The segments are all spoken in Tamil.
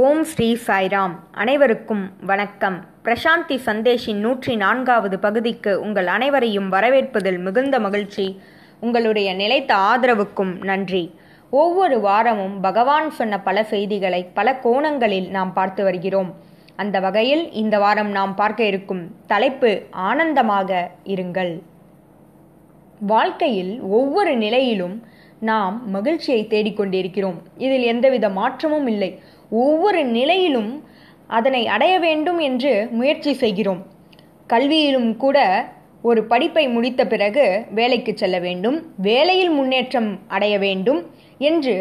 ஓம் ஸ்ரீ சாய்ராம். அனைவருக்கும் வணக்கம். பிரசாந்தி சந்தேஷின் 104வது பகுதிக்கு உங்கள் அனைவரையும் வரவேற்பதில் மிகுந்த மகிழ்ச்சி. உங்களுடைய நிலைத்த ஆதரவுக்கும் நன்றி. ஒவ்வொரு வாரமும் பகவான் சொன்ன பல செய்திகளை பல கோணங்களில் நாம் பார்த்து வருகிறோம். அந்த வகையில் இந்த வாரம் நாம் பார்க்க இருக்கும் தலைப்பு ஆனந்தமாக இருங்கள். வாழ்க்கையில் ஒவ்வொரு நிலையிலும் நாம் மகிழ்ச்சியை தேடிக்கொண்டிருக்கிறோம். இதில் எந்தவித மாற்றமும் இல்லை. ஒவ்வொரு நிலையிலும் அதனை அடைய வேண்டும் என்று முயற்சி செய்கிறோம். கல்வியிலும் கூட ஒரு படிப்பை முடித்த பிறகு வேலைக்கு செல்ல வேண்டும், வேலையில் முன்னேற்றம் அடைய வேண்டும் என்று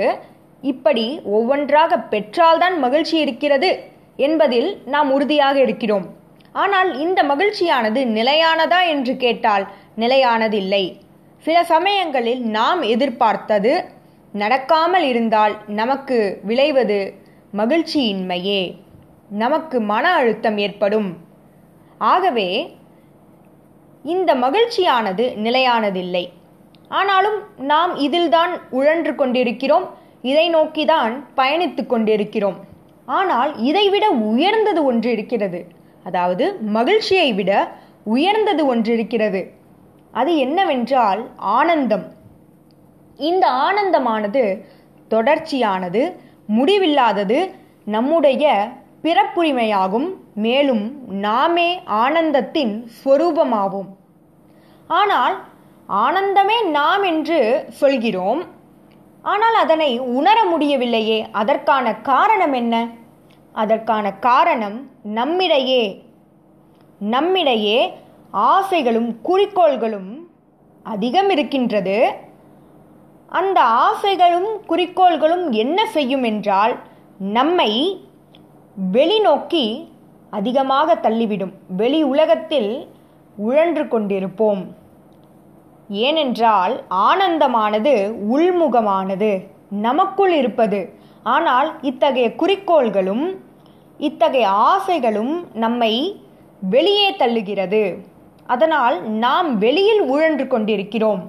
இப்படி ஒவ்வொன்றாக பெற்றால்தான் மகிழ்ச்சி இருக்கிறது என்பதில் நாம் உறுதியாக இருக்கிறோம். ஆனால் இந்த மகிழ்ச்சியானது நிலையானதா என்று கேட்டால் நிலையானதில்லை. சில சமயங்களில் நாம் எதிர்பார்த்தது நடக்காமல் இருந்தால் நமக்கு விளைவது மகிழ்ச்சியின்மையே, நமக்கு மன அழுத்தம் ஏற்படும். ஆகவே இந்த மகிழ்ச்சியானது நிலையானதில்லை. ஆனாலும் நாம் இதில்தான் உழன்று கொண்டிருக்கிறோம், இதை நோக்கிதான் பயணித்து கொண்டிருக்கிறோம். ஆனால் இதைவிட உயர்ந்தது ஒன்று இருக்கிறது. அதாவது மகிழ்ச்சியை விட உயர்ந்தது ஒன்று இருக்கிறது. அது என்னவென்றால் ஆனந்தம். இந்த ஆனந்தமானது தொடர்ச்சியானது, முடிவில்லாதது, நம்முடைய பிறப்புரிமையாகும். மேலும் நாமே ஆனந்தத்தின் ஸ்வரூபமாகும். ஆனால் ஆனந்தமே நாம் என்று சொல்கிறோம். ஆனால் அதனை உணர முடியவில்லையே. அதற்கான காரணம் என்ன? அதற்கான காரணம் நம்மிடையே ஆசைகளும் குறிக்கோள்களும் அதிகம் இருக்கின்றது. அந்த ஆசைகளும் குறிக்கோள்களும் என்ன செய்யும் என்றால் நம்மை வெளிநோக்கி அதிகமாக தள்ளிவிடும். வெளி உலகத்தில் உழன்று கொண்டிருப்போம். ஏனென்றால் ஆனந்தமானது உள்முகமானது, நமக்குள் இருப்பது. ஆனால் இத்தகைய குறிக்கோள்களும் இத்தகைய ஆசைகளும் நம்மை வெளியே தள்ளுகிறது. அதனால் நாம் வெளியில் உழன்று கொண்டிருக்கிறோம்.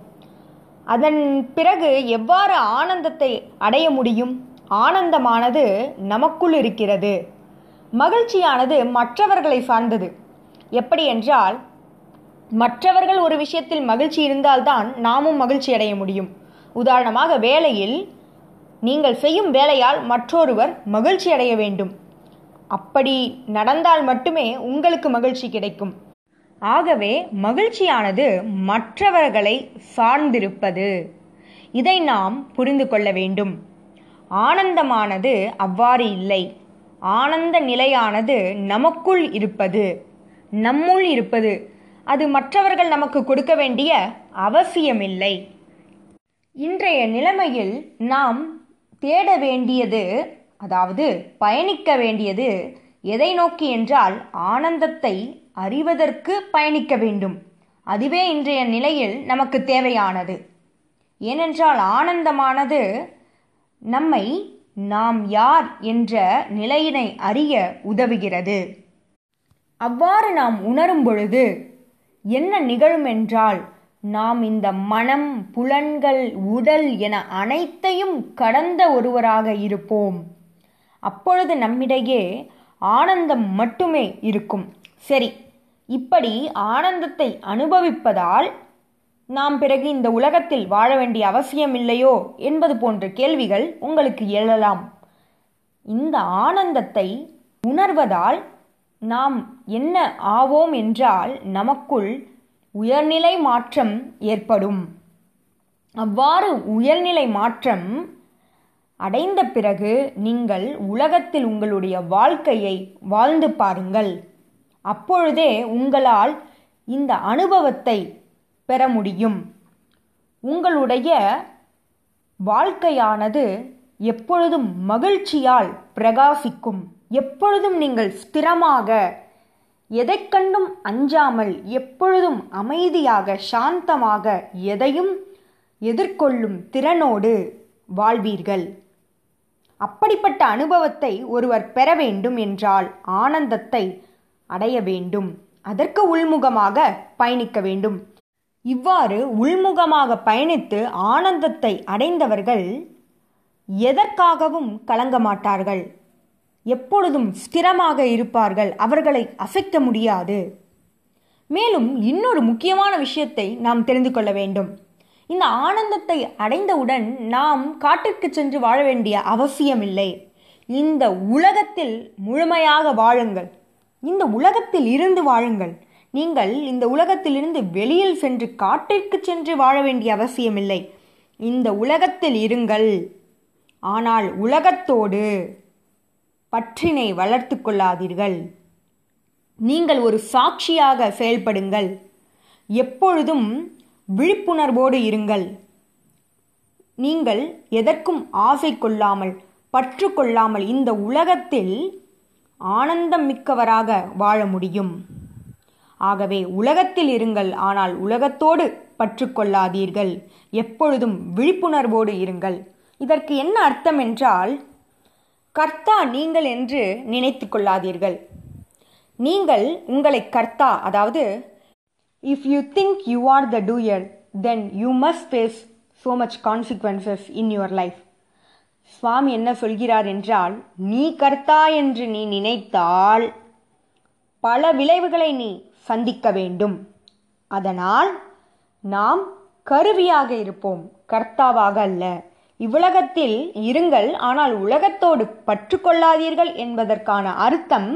அதன் பிறகு எவ்வாறு ஆனந்தத்தை அடைய முடியும்? ஆனந்தமானது நமக்குள் இருக்கிறது. மகிழ்ச்சியானது மற்றவர்களை சார்ந்தது. எப்படி என்றால் மற்றவர்கள் ஒரு விஷயத்தில் மகிழ்ச்சி இருந்தால்தான் நாமும் மகிழ்ச்சி அடைய முடியும். உதாரணமாக வேலையில் நீங்கள் செய்யும் வேலையால் மற்றொருவர் மகிழ்ச்சி அடைய வேண்டும். அப்படி நடந்தால் மட்டுமே உங்களுக்கு மகிழ்ச்சி கிடைக்கும். ஆகவே மகிழ்ச்சியானது மற்றவர்களை சார்ந்திருப்பது. இதை நாம் புரிந்து கொள்ள வேண்டும். ஆனந்தமானது அவ்வாறு இல்லை. ஆனந்த நிலையானது நமக்குள் இருப்பது, நம்முள் இருப்பது. அது மற்றவர்கள் நமக்கு கொடுக்க வேண்டிய அவசியமில்லை. இன்றைய நிலைமையில் நாம் தேட வேண்டியது, அதாவது பயணிக்க வேண்டியது எதை நோக்கி என்றால் ஆனந்தத்தை அறிவதற்கு பயணிக்க வேண்டும். அதுவே இன்றைய நிலையில் நமக்கு தேவையானது. ஏனென்றால் ஆனந்தமானது நம்மை நாம் யார் என்ற நிலையினை அறிய உதவுகிறது. அவ்வாறு நாம் உணரும் பொழுது என்ன நிகழும் என்றால் நாம் இந்த மனம், புலன்கள், உடல் என அனைத்தையும் கடந்த ஒருவராக இருப்போம். அப்பொழுது நம்மிடையே ஆனந்தம் மட்டுமே இருக்கும். சரி, இப்படி ஆனந்தத்தை அனுபவிப்பதால் நாம் பிறகு இந்த உலகத்தில் வாழ வேண்டிய அவசியம் இல்லையோ என்பது போன்ற கேள்விகள் உங்களுக்கு எழலாம். இந்த ஆனந்தத்தை உணர்வதால் நாம் என்ன ஆவோம் என்றால் நமக்குள் உயர்நிலை மாற்றம் ஏற்படும். அவ்வாறு உயர்நிலை மாற்றம் அடைந்த பிறகு நீங்கள் உலகத்தில் உங்களுடைய வாழ்க்கையை வாழ்ந்து பாருங்கள். அப்பொழுதே உங்களால் இந்த அனுபவத்தை பெற முடியும். உங்களுடைய வாழ்க்கையானது எப்பொழுதும் மகிழ்ச்சியால் பிரகாசிக்கும். எப்பொழுதும் நீங்கள் ஸ்திரமாக, எதை கண்டும் அஞ்சாமல், எப்பொழுதும் அமைதியாக, சாந்தமாக, எதையும் எதிர்கொள்ளும் திறனோடு வாழ்வீர்கள். அப்படிப்பட்ட அனுபவத்தை ஒருவர் பெற வேண்டும் என்றால் ஆனந்தத்தை அடைய வேண்டும். அதற்கு உள்முகமாக பயணிக்க வேண்டும். இவ்வாறு உள்முகமாக பயணித்து ஆனந்தத்தை அடைந்தவர்கள் எதற்காகவும் கலங்க மாட்டார்கள். எப்பொழுதும் ஸ்திரமாக இருப்பார்கள், அவர்களை அசைக்க முடியாது. மேலும் இன்னொரு முக்கியமான விஷயத்தை நாம் தெரிந்து கொள்ள வேண்டும். இந்த ஆனந்தத்தை அடைந்தவுடன் நாம் காட்டிற்கு சென்று வாழ வேண்டிய அவசியமில்லை. இந்த உலகத்தில் முழுமையாக வாழுங்கள், இந்த உலகத்தில் இருந்து வாழுங்கள். நீங்கள் இந்த உலகத்திலிருந்து வெளியில் சென்று காட்டிற்கு சென்று வாழ வேண்டிய அவசியமில்லை. இந்த உலகத்தில் இருங்கள், ஆனால் உலகத்தோடு பற்றினை வளர்த்து கொள்ளாதீர்கள். நீங்கள் ஒரு சாட்சியாக செயல்படுங்கள். எப்பொழுதும் விழிப்புணர்வோடு இருங்கள். நீங்கள் எதற்கும் ஆசை கொள்ளாமல், பற்று கொள்ளாமல் இந்த உலகத்தில் ஆனந்தம் மிக்கவராக வாழ முடியும். ஆகவே உலகத்தில் இருங்கள், ஆனால் உலகத்தோடு பற்று கொள்ளாதீர்கள். எப்பொழுதும் விழிப்புணர்வோடு இருங்கள். இதற்கு என்ன அர்த்தம் என்றால், கர்த்தா நீங்கள் என்று நினைத்து கொள்ளாதீர்கள். நீங்கள் உங்களை கர்த்தா, அதாவது if you think you are the doer then you must face so much consequences in your life. சுவாமி என்ன சொல்கிறார் என்றால், நீ கர்த்தா என்று நீ நினைத்தால் பல விளைவுகளை நீ சந்திக்க வேண்டும். அதனால் நாம் கருவியாக இருப்போம், கர்த்தாவாக அல்ல. இவ்வுலகத்தில் இருங்கள், ஆனால் உலகத்தோடு பற்று கொள்ளாதீர்கள் என்பதற்கான அர்த்தம்,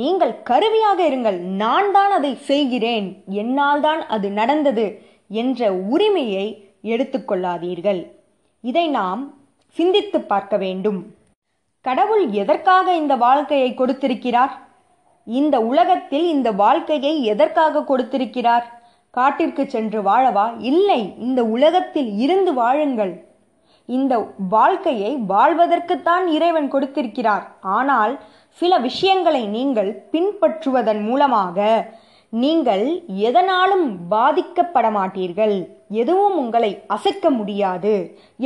நீங்கள் கருவியாக இருங்கள். நான் தான் அதை செய்கிறேன், என்னால் தான் அது நடந்தது என்ற உரிமையை எடுத்துக்கொள்ளாதீர்கள். இதை நாம் சிந்தித்து பார்க்க வேண்டும். கடவுள் எதற்காக இந்த வாழ்க்கையை கொடுத்திருக்கிறார்? இந்த உலகத்தில் இந்த வாழ்க்கையை எதற்காக கொடுத்திருக்கிறார்? காட்டிற்கு சென்று வாழவா? இல்லை, இந்த உலகத்தில் இருந்து வாழுங்கள். இந்த வாழ்க்கையை வாழ்வதற்குத்தான் இறைவன் கொடுத்திருக்கிறார். ஆனால் சில விஷயங்களை நீங்கள் பின்பற்றுவதன் மூலமாக நீங்கள் எதனாலும் பாதிக்கப்பட மாட்டீர்கள். எதுவும் உங்களை அசைக்க முடியாது.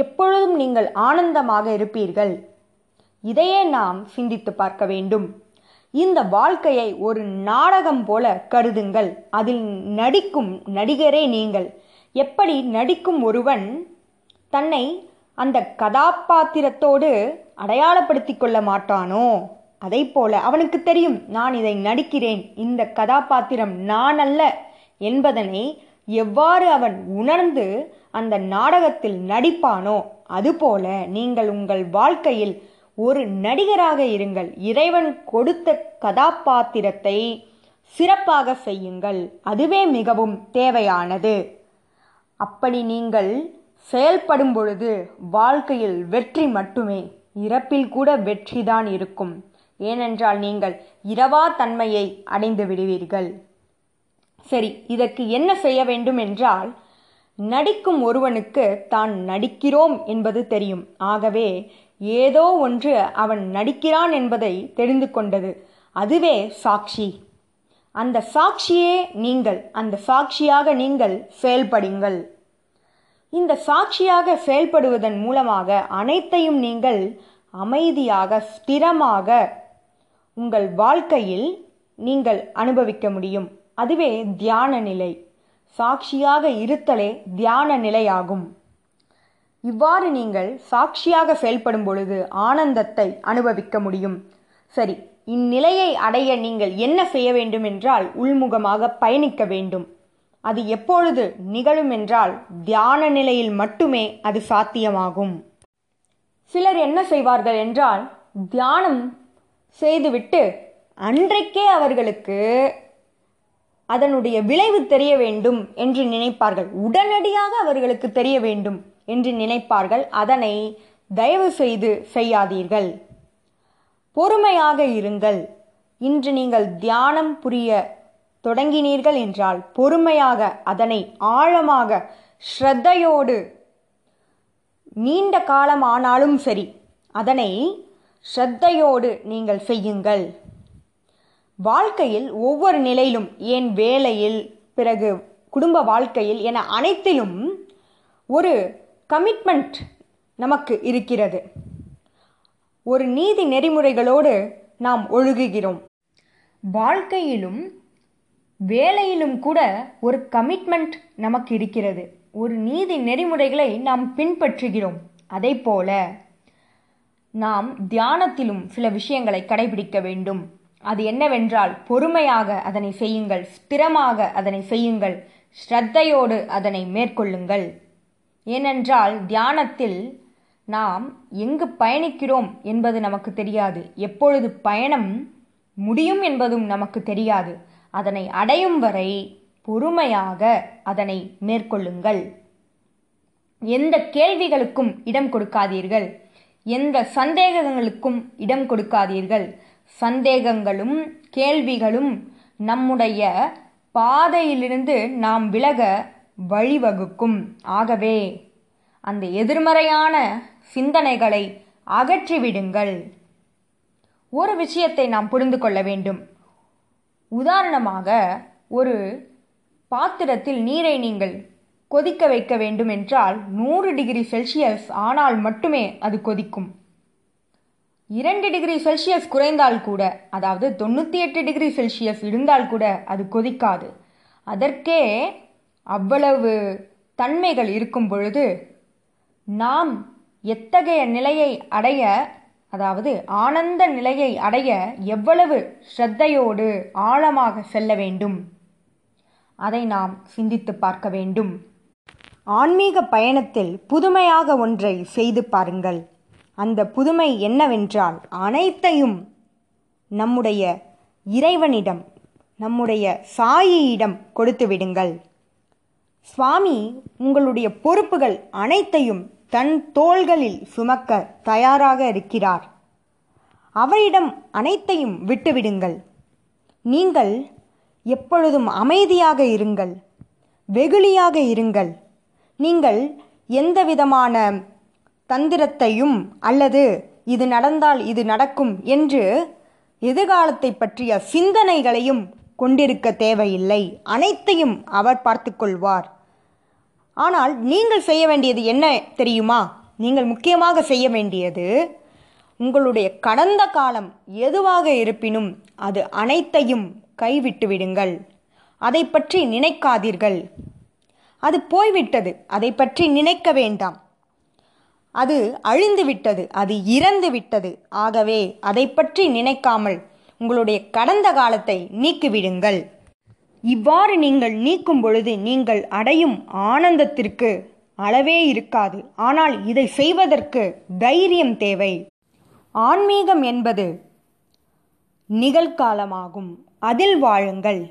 எப்பொழுதும் நீங்கள் ஆனந்தமாக இருப்பீர்கள். இதையே நாம் சிந்தித்து பார்க்க வேண்டும். இந்த வாழ்க்கையை ஒரு நாடகம் போல கருதுங்கள். அதில் நடிக்கும் நடிகரே நீங்கள். எப்படி நடிக்கும் ஒருவன் தன்னை அந்த கதாபாத்திரத்தோடு அடையாளப்படுத்தி கொள்ள மாட்டானோ, அதை போல அவனுக்கு தெரியும், நான் இதை நடிக்கிறேன், இந்த கதாபாத்திரம் நான் அல்ல என்பதனை எவ்வாறு அவன் உணர்ந்து அந்த நாடகத்தில் நடிப்பானோ, அதுபோல நீங்கள் உங்கள் வாழ்க்கையில் ஒரு நடிகராக இருங்கள். இறைவன் கொடுத்த கதாபாத்திரத்தை சிறப்பாக செய்யுங்கள். அதுவே மிகவும் தேவையானது. அப்படி நீங்கள் செயல்படும் பொழுது வாழ்க்கையில் வெற்றி மட்டுமே, இறப்பில் கூட வெற்றிதான் இருக்கும். ஏனென்றால் நீங்கள் இரவா தன்மையை அடைந்து விடுவீர்கள். சரி, இதற்கு என்ன செய்ய வேண்டும் என்றால், நடிக்கும் ஒருவனுக்கு தான் நடிக்கிறோம் என்பது தெரியும். ஆகவே ஏதோ ஒன்று அவன் நடிக்கிறான் என்பதை தெரிந்து கொண்டது, அதுவே சாட்சி. அந்த சாட்சியே நீங்கள். அந்த சாட்சியாக நீங்கள் செயல்படுங்கள். இந்த சாட்சியாக செயல்படுவதன் மூலமாக அனைத்தையும் நீங்கள் அமைதியாக, ஸ்திரமாக உங்கள் வாழ்க்கையில் நீங்கள் அனுபவிக்க முடியும். அதுவே தியான நிலை. சாட்சியாக இருத்தலே தியான நிலையாகும். இவ்வாறு நீங்கள் சாட்சியாக செயல்படும் பொழுது ஆனந்தத்தை அனுபவிக்க முடியும். சரி, இந்நிலையை அடைய நீங்கள் என்ன செய்ய வேண்டும் என்றால், உள்முகமாக பயணிக்க வேண்டும். அது எப்பொழுது நிகழும் என்றால், தியான நிலையில் மட்டுமே அது சாத்தியமாகும். சிலர் என்ன செய்வார்கள் என்றால், தியானம் செய்துவிட்டு அன்றைக்கே அவர்களுக்கு அதனுடைய விளைவு தெரிய வேண்டும் என்று நினைப்பார்கள், உடனடியாக அவர்களுக்கு தெரிய வேண்டும் என்று நினைப்பார்கள். அதனை தயவு செய்து செய்யாதீர்கள். பொறுமையாக இருங்கள். இன்று நீங்கள் தியானம் புரிய தொடங்கினீர்கள் என்றால் பொறுமையாக, அதனை ஆழமாக, ஸ்ரத்தையோடு, நீண்ட காலம் ஆனாலும் சரி, அதனை ஸ்ரத்தையோடு நீங்கள் செய்யுங்கள். வாழ்க்கையில் ஒவ்வொரு நிலையிலும், ஏன் வேலையில், பிறகு குடும்ப வாழ்க்கையில் என அனைத்திலும் ஒரு கமிட்மெண்ட் நமக்கு இருக்கிறது. ஒரு நீதி நெறிமுறைகளோடு நாம் ஒழுகுகிறோம். வாழ்க்கையிலும் வேலையிலும் கூட ஒரு கமிட்மெண்ட் நமக்கு இருக்கிறது. ஒரு நீதி நெறிமுறைகளை நாம் பின்பற்றுகிறோம். அதே போல நாம் தியானத்திலும் சில விஷயங்களை கடைபிடிக்க வேண்டும். அது என்னவென்றால், பொறுமையாக அதனை செய்யுங்கள், ஸ்திரமாக அதனை செய்யுங்கள், ஸ்ரத்தையோடு அதனை மேற்கொள்ளுங்கள். ஏனென்றால் தியானத்தில் நாம் எங்கு பயணிக்கிறோம் என்பது நமக்கு தெரியாது, எப்பொழுது பயணம் முடியும் என்பதும் நமக்கு தெரியாது. அதனை அடையும் வரை பொறுமையாக அதனை மேற்கொள்ளுங்கள். எந்த கேள்விகளுக்கும் இடம் கொடுக்காதீர்கள், எந்த சந்தேகங்களுக்கும் இடம் கொடுக்காதீர்கள். சந்தேகங்களும் கேள்விகளும் நம்முடைய பாதையிலிருந்து நாம் விலக வழிவகுக்கும். ஆகவே அந்த எதிர்மறையான சிந்தனைகளை அகற்றிவிடுங்கள். ஒரு விஷயத்தை நாம் புரிந்து கொள்ள வேண்டும். உதாரணமாக, ஒரு பாத்திரத்தில் நீரை நீங்கள் கொதிக்க வைக்க வேண்டும் என்றால் 100 டிகிரி செல்சியஸ் ஆனால் மட்டுமே அது கொதிக்கும். 2 டிகிரி செல்சியஸ் குறைந்தால் கூட, அதாவது 98 டிகிரி செல்சியஸ் இருந்தால் கூட அது கொதிக்காது. அதற்கே அவ்வளவு தன்மைகள் இருக்கும் பொழுது நாம் எத்தகைய நிலையை அடைய, அதாவது ஆனந்த நிலையை அடைய எவ்வளவு ஸ்ரத்தையோடு ஆழமாக செல்ல வேண்டும், அதை நாம் சிந்தித்து பார்க்க வேண்டும். ஆன்மீக பயணத்தில் புதுமையாக ஒன்றை செய்து பாருங்கள். அந்த புதுமை என்னவென்றால், அனைத்தையும் நம்முடைய இறைவனிடம், நம்முடைய சாயியிடம் கொடுத்து விடுங்கள். சுவாமி உங்களுடைய பொறுப்புகள் அனைத்தையும் தன் தோள்களில் சுமக்க தயாராக இருக்கிறார். அவரிடம் அனைத்தையும் விட்டுவிடுங்கள். நீங்கள் எப்பொழுதும் அமைதியாக இருங்கள், வெகுளியாக இருங்கள். நீங்கள் எந்த விதமான தந்திரத்தையும் அல்லது இது நடந்தால் இது நடக்கும் என்று எதிர்காலத்தை பற்றிய சிந்தனைகளையும் கொண்டிருக்க தேவையில்லை. அனைத்தையும் அவர் பார்த்து கொள்வார். ஆனால் நீங்கள் செய்ய வேண்டியது என்ன தெரியுமா? நீங்கள் முக்கியமாக செய்ய வேண்டியது, உங்களுடைய கடந்த காலம் எதுவாக இருப்பினும் அது அனைத்தையும் கைவிட்டு விடுங்கள். அதை பற்றி நினைக்காதீர்கள். அது போய்விட்டது, அதை பற்றி நினைக்க வேண்டாம். அது அழிந்து விட்டது, அது இறந்து விட்டது. ஆகவே அதை பற்றி நினைக்காமல் உங்களுடைய கடந்த காலத்தை நீக்கிவிடுங்கள். இவ்வாறு நீங்கள் நீக்கும் பொழுது நீங்கள் அடையும் ஆனந்தத்திற்கு அளவே இருக்காது. ஆனால் இதை செய்வதற்கு தைரியம் தேவை. ஆன்மீகம் என்பது நிகழ்காலமாகும், அதில் வாழுங்கள்.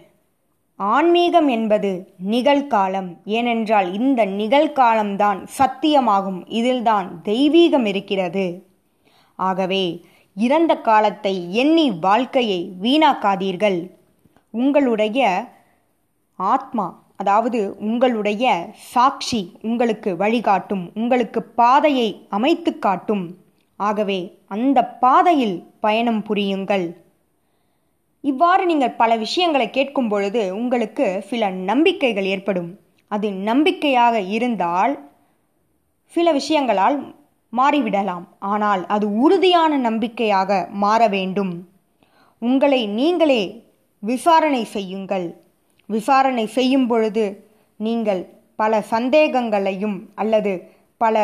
ஆன்மீகம் என்பது நிகழ்காலம். ஏனென்றால் இந்த நிகழ்காலம்தான் சத்தியமாகும், இதில்தான் தெய்வீகம் இருக்கிறது. ஆகவே இறந்த காலத்தை எண்ணி வாழ்க்கையை வீணாக்காதீர்கள். உங்களுடைய ஆத்மா, அதாவது உங்களுடைய சாட்சி உங்களுக்கு வழிகாட்டும், உங்களுக்கு பாதையை அமைத்து காட்டும். ஆகவே அந்த பாதையில் பயணம் புரியுங்கள். இவ்வாறு நீங்கள் பல விஷயங்களை கேட்கும் பொழுது உங்களுக்கு சில நம்பிக்கைகள் ஏற்படும். அது நம்பிக்கையாக இருந்தால் சில விஷயங்களால் மாறிவிடலாம். ஆனால் அது உறுதியான நம்பிக்கையாக மாற வேண்டும். உங்களை நீங்களே விசாரணை செய்யுங்கள். விசாரணை செய்யும் பொழுது நீங்கள் பல சந்தேகங்களையும் அல்லது பல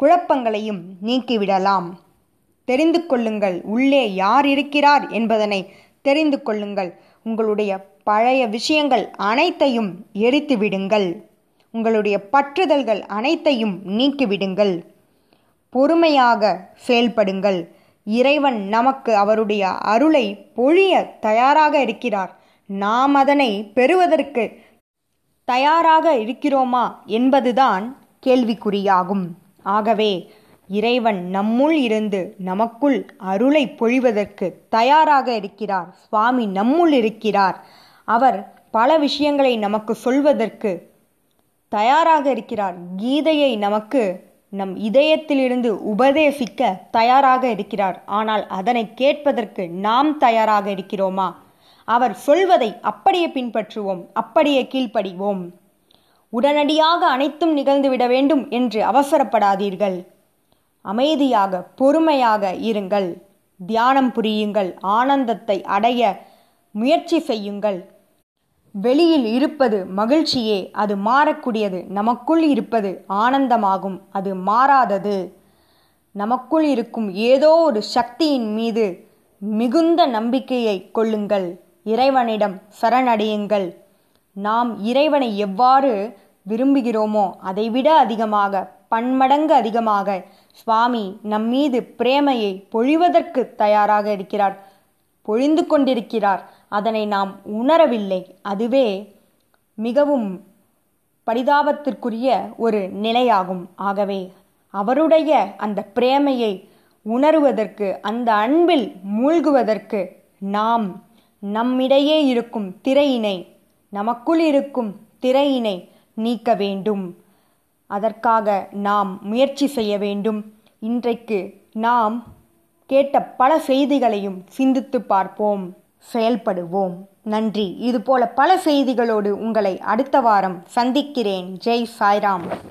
குழப்பங்களையும் நீக்கிவிடலாம். தெரிந்து கொள்ளுங்கள், உள்ளே யார் இருக்கிறார் என்பதனை தெரிந்து கொள்ளுங்கள். உங்களுடைய பழைய விஷயங்கள் அனைத்தையும் எரித்து விடுங்கள். உங்களுடைய பற்றுதல்கள் அனைத்தையும் நீக்கிவிடுங்கள். பொறுமையாக செயல்படுங்கள். இறைவன் நமக்கு அவருடைய அருளை பொழிய தயாராக இருக்கிறார். நாம் அதனை பெறுவதற்கு தயாராக இருக்கிறோமா என்பதுதான் கேள்விக்குறியாகும். ஆகவே இறைவன் நம்முள் இருந்து நமக்குள் அருளை பொழிவதற்கு தயாராக இருக்கிறார். சுவாமி நம்முள் இருக்கிறார். அவர் பல விஷயங்களை நமக்கு சொல்வதற்கு தயாராக இருக்கிறார். கீதையை நமக்கு நம் இதயத்திலிருந்து உபதேசிக்க தயாராக இருக்கிறார். ஆனால் அதனை கேட்பதற்கு நாம் தயாராக இருக்கிறோமா? அவர் சொல்வதை அப்படியே பின்பற்றுவோம், அப்படியே கீழ்ப்படிவோம். உடனடியாக அனைத்தும் நிகழ்ந்துவிட வேண்டும் என்று அவசரப்படாதீர்கள். அமைதியாக பொறுமையாக இருங்கள். தியானம் புரியுங்கள். ஆனந்தத்தை அடைய முயற்சி செய்யுங்கள். வெளியில் இருப்பது மகிழ்ச்சியே, அது மாறக்கூடியது. நமக்குள் இருப்பது ஆனந்தமாகும், அது மாறாதது. நமக்குள் இருக்கும் ஏதோ ஒரு சக்தியின் மீது மிகுந்த நம்பிக்கையை கொள்ளுங்கள். இறைவனிடம் சரணடையுங்கள். நாம் இறைவனை எவ்வாறு விரும்புகிறோமோ அதைவிட அதிகமாக, பன்மடங்கு அதிகமாக சுவாமி நம்மீது பிரேமையை பொழிவதற்கு தயாராக இருக்கிறார், பொழிந்து கொண்டிருக்கிறார். அதனை நாம் உணரவில்லை. அதுவே மிகவும் பரிதாபத்திற்குரிய ஒரு நிலையாகும். ஆகவே அவருடைய அந்த பிரேமையை உணருவதற்கு, அந்த அன்பில் மூழ்குவதற்கு நாம் நம்மிடையே இருக்கும் திரையினை, நமக்குள் இருக்கும் திரையினை நீக்க வேண்டும். அதற்காக நாம் முயற்சி செய்ய வேண்டும். இன்றைக்கு நாம் கேட்ட பல செய்திகளையும் சிந்தித்து பார்ப்போம், செயல்படுவோம். நன்றி. இதுபோல பல செய்திகளோடு உங்களை அடுத்த வாரம் சந்திக்கிறேன். ஜெய் சாய்ராம்.